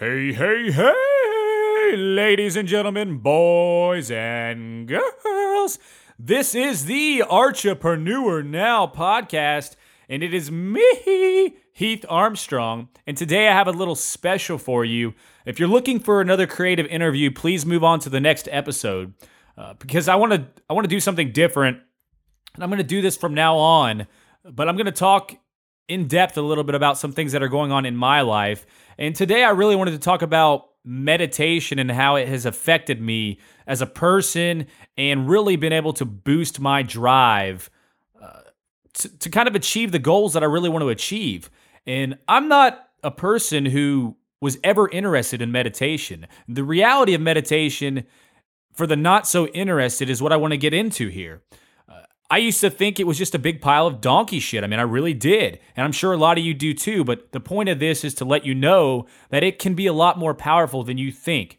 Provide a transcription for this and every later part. Hey, hey, hey, ladies and gentlemen, boys and girls. This is the Artrepreneur Now podcast, and it is me, Heath Armstrong. And today I have a little special for you. If you're looking for another creative interview, please move on to the next episode because I want to do something different, and I'm going to do this from now on, but I'm going to talk in depth a little bit about some things that are going on in my life. And today I really wanted to talk about meditation and how it has affected me as a person and really been able to boost my drive to kind of achieve the goals that I really want to achieve. And I'm not a person who was ever interested in meditation. The reality of meditation for the not so interested is what I want to get into here. I used to think it was just a big pile of donkey shit. I mean, I really did. And I'm sure a lot of you do too, but the point of this is to let you know that it can be a lot more powerful than you think.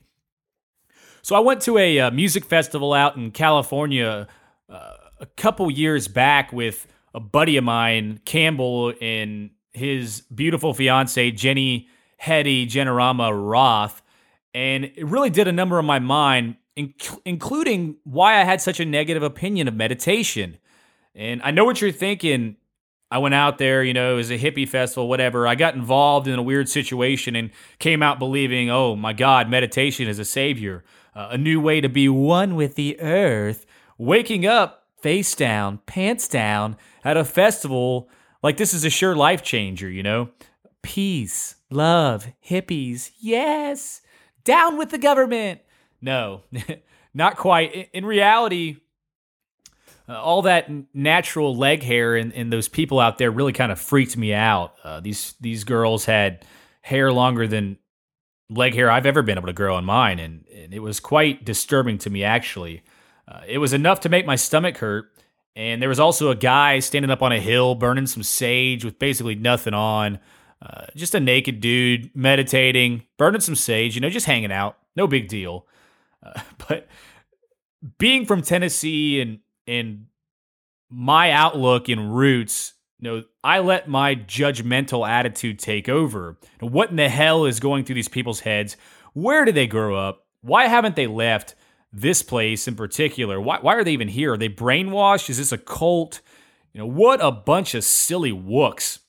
So I went to a music festival out in California a couple years back with a buddy of mine, Campbell, and his beautiful fiance, Jenny Hetty Generama Roth. And it really did a number on my mind, including why I had such a negative opinion of meditation. And I know what you're thinking. I went out there, you know, it was a hippie festival, whatever. I got involved in a weird situation and came out believing, oh my God, meditation is a savior, a new way to be one with the earth. Waking up face down, pants down at a festival, like this is a sure life changer, you know? Peace, love, hippies, yes, down with the government. No, not quite. In reality, all that natural leg hair and those people out there really kind of freaked me out. These girls had hair longer than leg hair I've ever been able to grow on mine, and it was quite disturbing to me, actually. It was enough to make my stomach hurt, and there was also a guy standing up on a hill burning some sage with basically nothing on, just a naked dude meditating, burning some sage, you know, just hanging out, no big deal. But being from Tennessee and my outlook and roots, you know, I let my judgmental attitude take over. What in the hell is going through these people's heads? Where did they grow up? Why haven't they left this place in particular? Why are they even here? Are they brainwashed? Is this a cult? You know, what a bunch of silly wooks.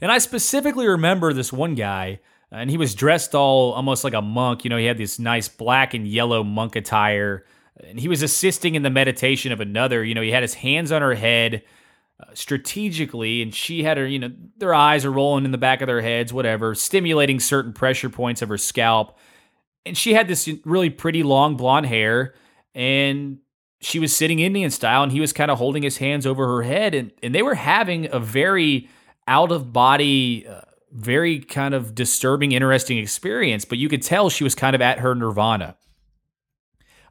And I specifically remember this one guy. And he was dressed all almost like a monk. You know, he had this nice black and yellow monk attire. And he was assisting in the meditation of another. You know, he had his hands on her head strategically. And she had her, you know, their eyes are rolling in the back of their heads, whatever, stimulating certain pressure points of her scalp. And she had this really pretty long blonde hair. And she was sitting Indian style. And he was kind of holding his hands over her head. And they were having a very out-of-body very kind of disturbing, interesting experience, but you could tell she was kind of at her nirvana.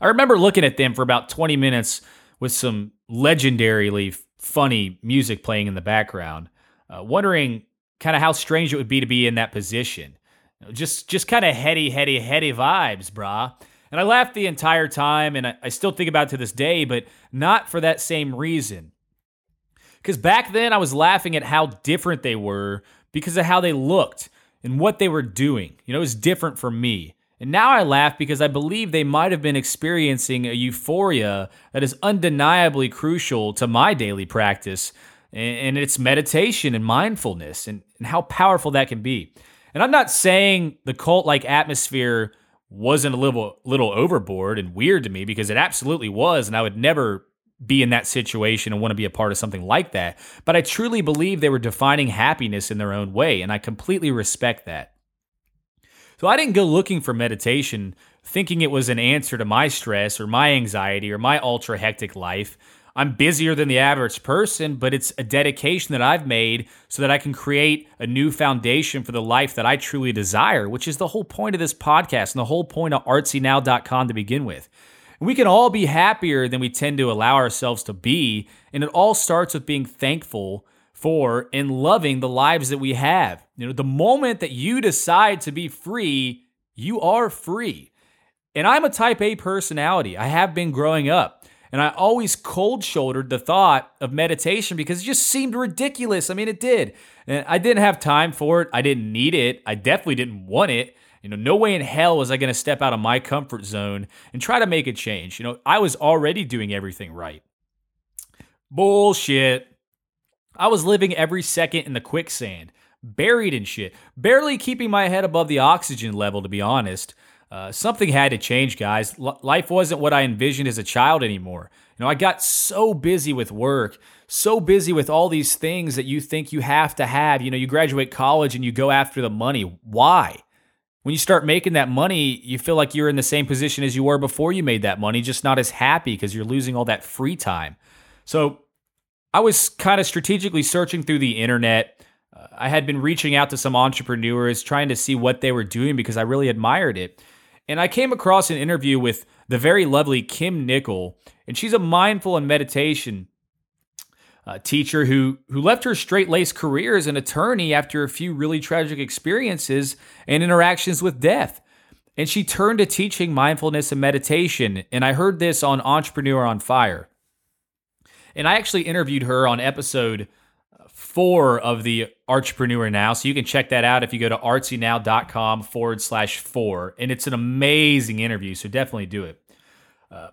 I remember looking at them for about 20 minutes with some legendarily funny music playing in the background, wondering kind of how strange it would be to be in that position. Just kind of heady vibes, brah. And I laughed the entire time, and I still think about it to this day, but not for that same reason. Because back then I was laughing at how different they were because of how they looked and what they were doing. You know, it was different for me. And now I laugh because I believe they might have been experiencing a euphoria that is undeniably crucial to my daily practice, and it's meditation and mindfulness, and how powerful that can be. And I'm not saying the cult-like atmosphere wasn't a little overboard and weird to me, because it absolutely was, and I would never be in that situation and want to be a part of something like that. But I truly believe they were defining happiness in their own way, and I completely respect that. So I didn't go looking for meditation thinking it was an answer to my stress or my anxiety or my ultra hectic life. I'm busier than the average person, but it's a dedication that I've made so that I can create a new foundation for the life that I truly desire, which is the whole point of this podcast and the whole point of artsynow.com to begin with. We can all be happier than we tend to allow ourselves to be, and it all starts with being thankful for and loving the lives that we have. You know, the moment that you decide to be free, you are free. And I'm a type A personality. I have been growing up, And I always cold-shouldered the thought of meditation because it just seemed ridiculous. I mean, it did. And I didn't have time for it. I didn't need it. I definitely didn't want it. You know, no way in hell was I going to step out of my comfort zone and try to make a change. You know, I was already doing everything right. Bullshit. I was living every second in the quicksand, buried in shit, barely keeping my head above the oxygen level, to be honest. Something had to change, guys. Life wasn't what I envisioned as a child anymore. You know, I got so busy with work, so busy with all these things that you think you have to have. You know, you graduate college and you go after the money. Why? When you start making that money, you feel like you're in the same position as you were before you made that money, just not as happy because you're losing all that free time. So I was kind of strategically searching through the internet. I had been reaching out to some entrepreneurs, trying to see what they were doing because I really admired it. And I came across an interview with the very lovely Kim Nickel, and she's a mindful and meditation teacher who left her straight-laced career as an attorney after a few really tragic experiences and interactions with death. And she turned to teaching mindfulness and meditation, and I heard this on Entrepreneur on Fire. And I actually interviewed her on episode 4 of the Artrepreneur Now, so you can check that out if you go to artsynow.com/4, and it's an amazing interview, so definitely do it.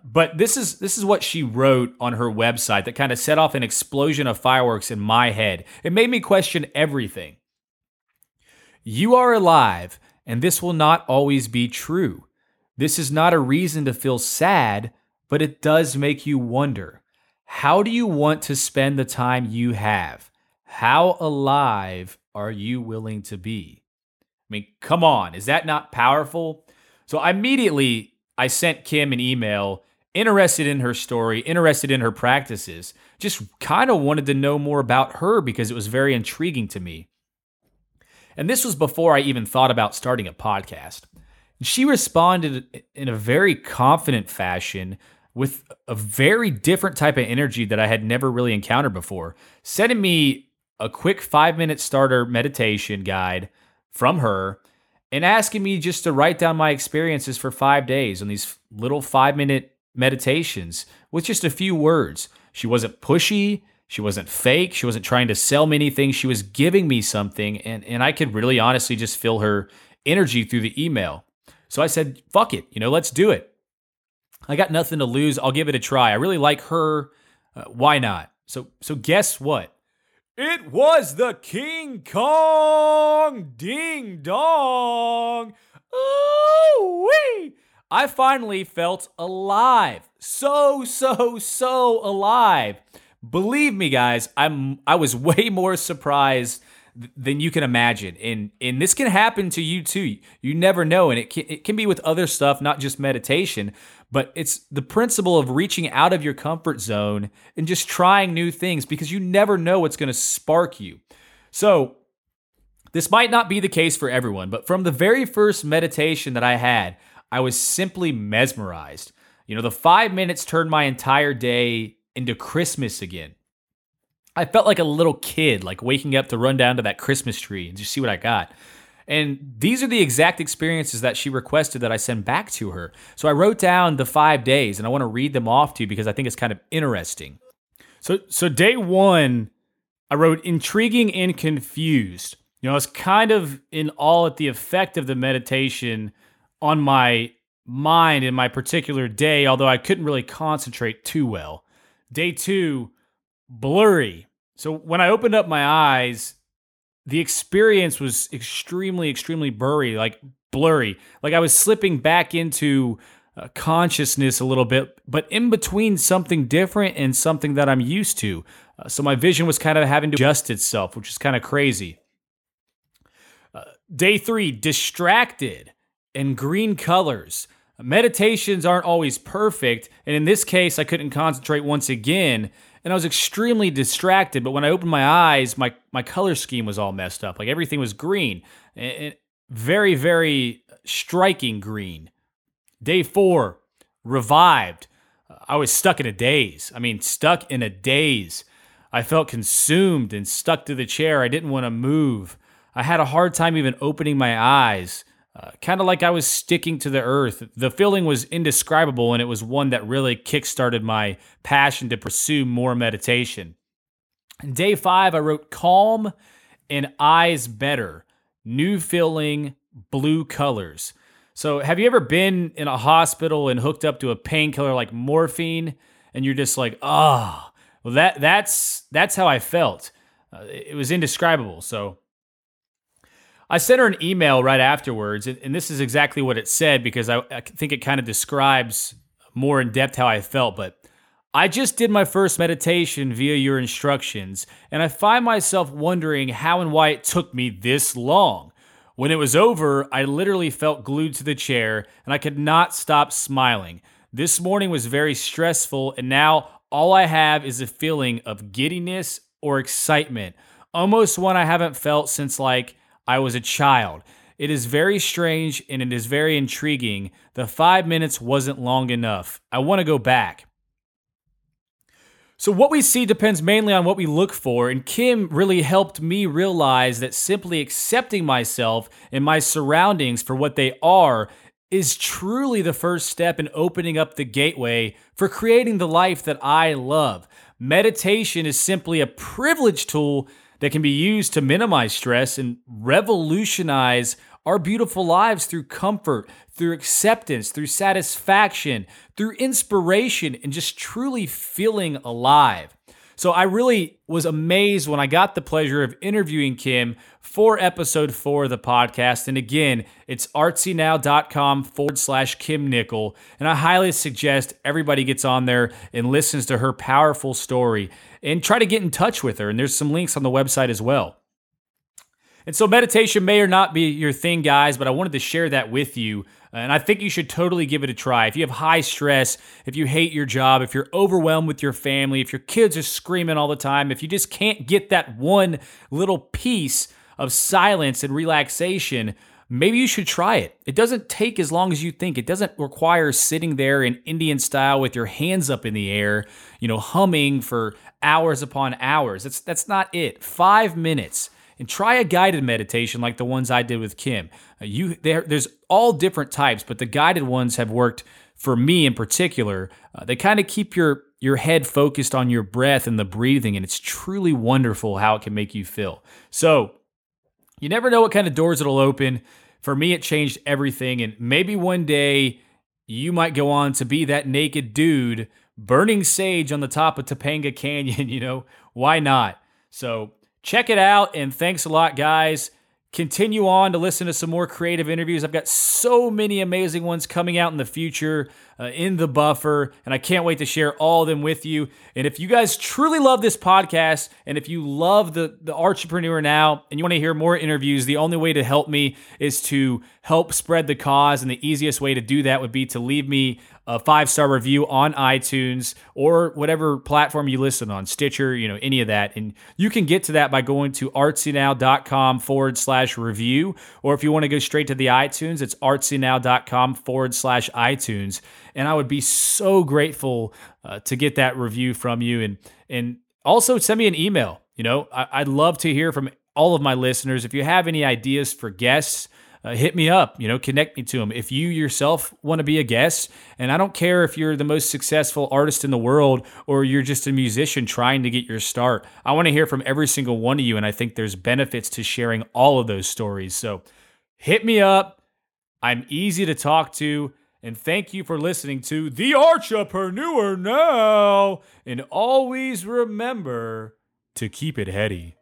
But this is what she wrote on her website that kind of set off an explosion of fireworks in my head. It made me question everything. You are alive, and this will not always be true. This is not a reason to feel sad, but it does make you wonder. How do you want to spend the time you have? How alive are you willing to be? I mean, come on, is that not powerful? So I sent Kim an email, interested in her story, interested in her practices, just kind of wanted to know more about her because it was very intriguing to me. And this was before I even thought about starting a podcast. She responded in a very confident fashion with a very different type of energy that I had never really encountered before, sending me a quick 5-minute starter meditation guide from her, and asking me just to write down my experiences for 5 days on these little 5-minute meditations with just a few words. She wasn't pushy. She wasn't fake. She wasn't trying to sell me anything. She was giving me something, and I could really honestly just feel her energy through the email. So I said, fuck it. You know, let's do it. I got nothing to lose. I'll give it a try. I really like her. Why not? So guess what? It was the King Kong Ding Dong. Ooh-wee! I finally felt alive. So alive. Believe me, guys, I was way more surprised than you can imagine. And this can happen to you too. You never know, and it can be with other stuff, not just meditation, but it's the principle of reaching out of your comfort zone and just trying new things because you never know what's going to spark you. So this might not be the case for everyone, but from the very first meditation that I had, I was simply mesmerized. You know, the 5 minutes turned my entire day into Christmas again. I felt like a little kid, like waking up to run down to that Christmas tree and just see what I got. And these are the exact experiences that she requested that I send back to her. So I wrote down the 5 days, and I want to read them off to you because I think it's kind of interesting. So day one, I wrote intriguing and confused. You know, I was kind of in awe at the effect of the meditation on my mind in my particular day, although I couldn't really concentrate too well. Day two, blurry. So when I opened up my eyes, the experience was extremely blurry, like I was slipping back into consciousness a little bit, but in between something different and something that I'm used to. So my vision was kind of having to adjust itself, which is kind of crazy. Day three, distracted and green colors. Meditations aren't always perfect, and in this case, I couldn't concentrate once again. And I was extremely distracted, but when I opened my eyes, my color scheme was all messed up. Like everything was green, and very, very striking green. Day four, revived. I was stuck in a daze. I felt consumed and stuck to the chair. I didn't want to move. I had a hard time even opening my eyes. kind of like I was sticking to the earth. The feeling was indescribable, and it was one that really kickstarted my passion to pursue more meditation. On day 5, I wrote calm and eyes better, new feeling, blue colors. So have you ever been in a hospital and hooked up to a painkiller like morphine, and you're just like, oh, well, that's how I felt. It was indescribable. So I sent her an email right afterwards, and this is exactly what it said, because I think it kind of describes more in depth how I felt. But I just did my first meditation via your instructions, and I find myself wondering how and why it took me this long. When it was over, I literally felt glued to the chair, and I could not stop smiling. This morning was very stressful, and now all I have is a feeling of giddiness or excitement, almost one I haven't felt since like I was a child. It is very strange, and it is very intriguing. The 5 minutes wasn't long enough. I want to go back. So what we see depends mainly on what we look for, and Kim really helped me realize that simply accepting myself and my surroundings for what they are is truly the first step in opening up the gateway for creating the life that I love. Meditation is simply a privilege tool that can be used to minimize stress and revolutionize our beautiful lives through comfort, through acceptance, through satisfaction, through inspiration, and just truly feeling alive. So I really was amazed when I got the pleasure of interviewing Kim for episode 4 of the podcast. And again, it's artsynow.com/Kim Nickel. And I highly suggest everybody gets on there and listens to her powerful story and try to get in touch with her. And there's some links on the website as well. And so meditation may or not be your thing, guys, but I wanted to share that with you. And I think you should totally give it a try. If you have high stress, if you hate your job, if you're overwhelmed with your family, if your kids are screaming all the time, if you just can't get that one little piece of silence and relaxation, maybe you should try it. It doesn't take as long as you think. It doesn't require sitting there in Indian style with your hands up in the air, humming for hours upon hours. That's not it. 5 minutes. And try a guided meditation like the ones I did with Kim. There's all different types, but the guided ones have worked for me in particular. They kind of keep your head focused on your breath and the breathing, and it's truly wonderful how it can make you feel. So you never know what kind of doors it'll open. For me, it changed everything, and maybe one day you might go on to be that naked dude burning sage on the top of Topanga Canyon, Why not? So check it out, and thanks a lot, guys. Continue on to listen to some more creative interviews. I've got so many amazing ones coming out in the future, in the buffer, and I can't wait to share all of them with you. And if you guys truly love this podcast, and if you love the Artrepreneur Now, and you want to hear more interviews, the only way to help me is to help spread the cause, and the easiest way to do that would be to leave me a 5-star review on iTunes or whatever platform you listen on, Stitcher, any of that. And you can get to that by going to artsynow.com/review. Or if you want to go straight to the iTunes, it's artsynow.com/iTunes. And I would be so grateful to get that review from you. And also send me an email. I'd love to hear from all of my listeners. If you have any ideas for guests, hit me up, connect me to them. If you yourself want to be a guest, and I don't care if you're the most successful artist in the world or you're just a musician trying to get your start, I want to hear from every single one of you, and I think there's benefits to sharing all of those stories. So hit me up. I'm easy to talk to, and thank you for listening to The Artrepreneur Now, and always remember to keep it heady.